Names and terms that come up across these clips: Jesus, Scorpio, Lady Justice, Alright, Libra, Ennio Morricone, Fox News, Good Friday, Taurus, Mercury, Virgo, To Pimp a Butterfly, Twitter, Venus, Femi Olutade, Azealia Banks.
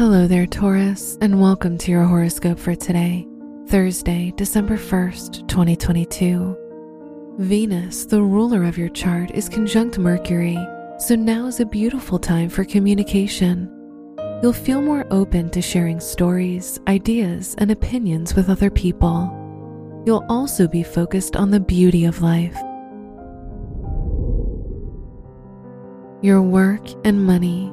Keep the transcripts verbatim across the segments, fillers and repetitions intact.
Hello there, Taurus, and welcome to your horoscope for today, Thursday, December first, twenty twenty-two. Venus, the ruler of your chart, is conjunct Mercury, so now is a beautiful time for communication. You'll feel more open to sharing stories, ideas, and opinions with other people. You'll also be focused on the beauty of life. Your work and money.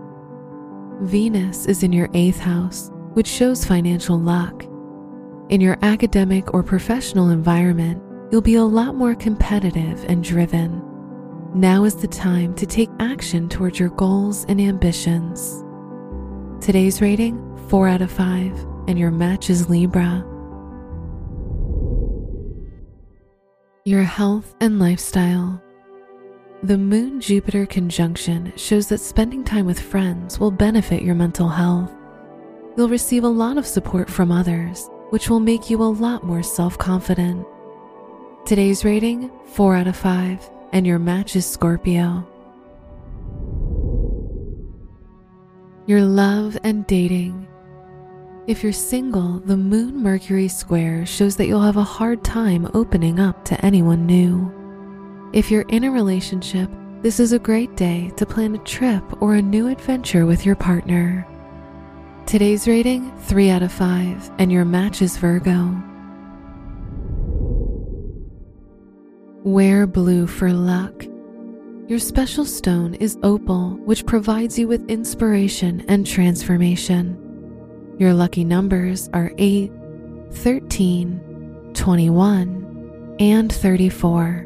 Venus is in your eighth house, which shows financial luck. In your academic or professional environment, you'll be a lot more competitive and driven. Now is the time to take action towards your goals and ambitions. Today's rating, four out of five, and your match is Libra. Your health and lifestyle. The Moon-Jupiter conjunction shows that spending time with friends will benefit your mental health. You'll receive a lot of support from others, which will make you a lot more self-confident. Today's rating, four out of five, and your match is Scorpio. Your love and dating. If you're single, the Moon-Mercury square shows that you'll have a hard time opening up to anyone new. If you're in a relationship, this is a great day to plan a trip or a new adventure with your partner. Today's rating, three out of five, and your match is Virgo. Wear blue for luck. Your special stone is opal, which provides you with inspiration and transformation. Your lucky numbers are eight, thirteen, twenty-one, and thirty-four.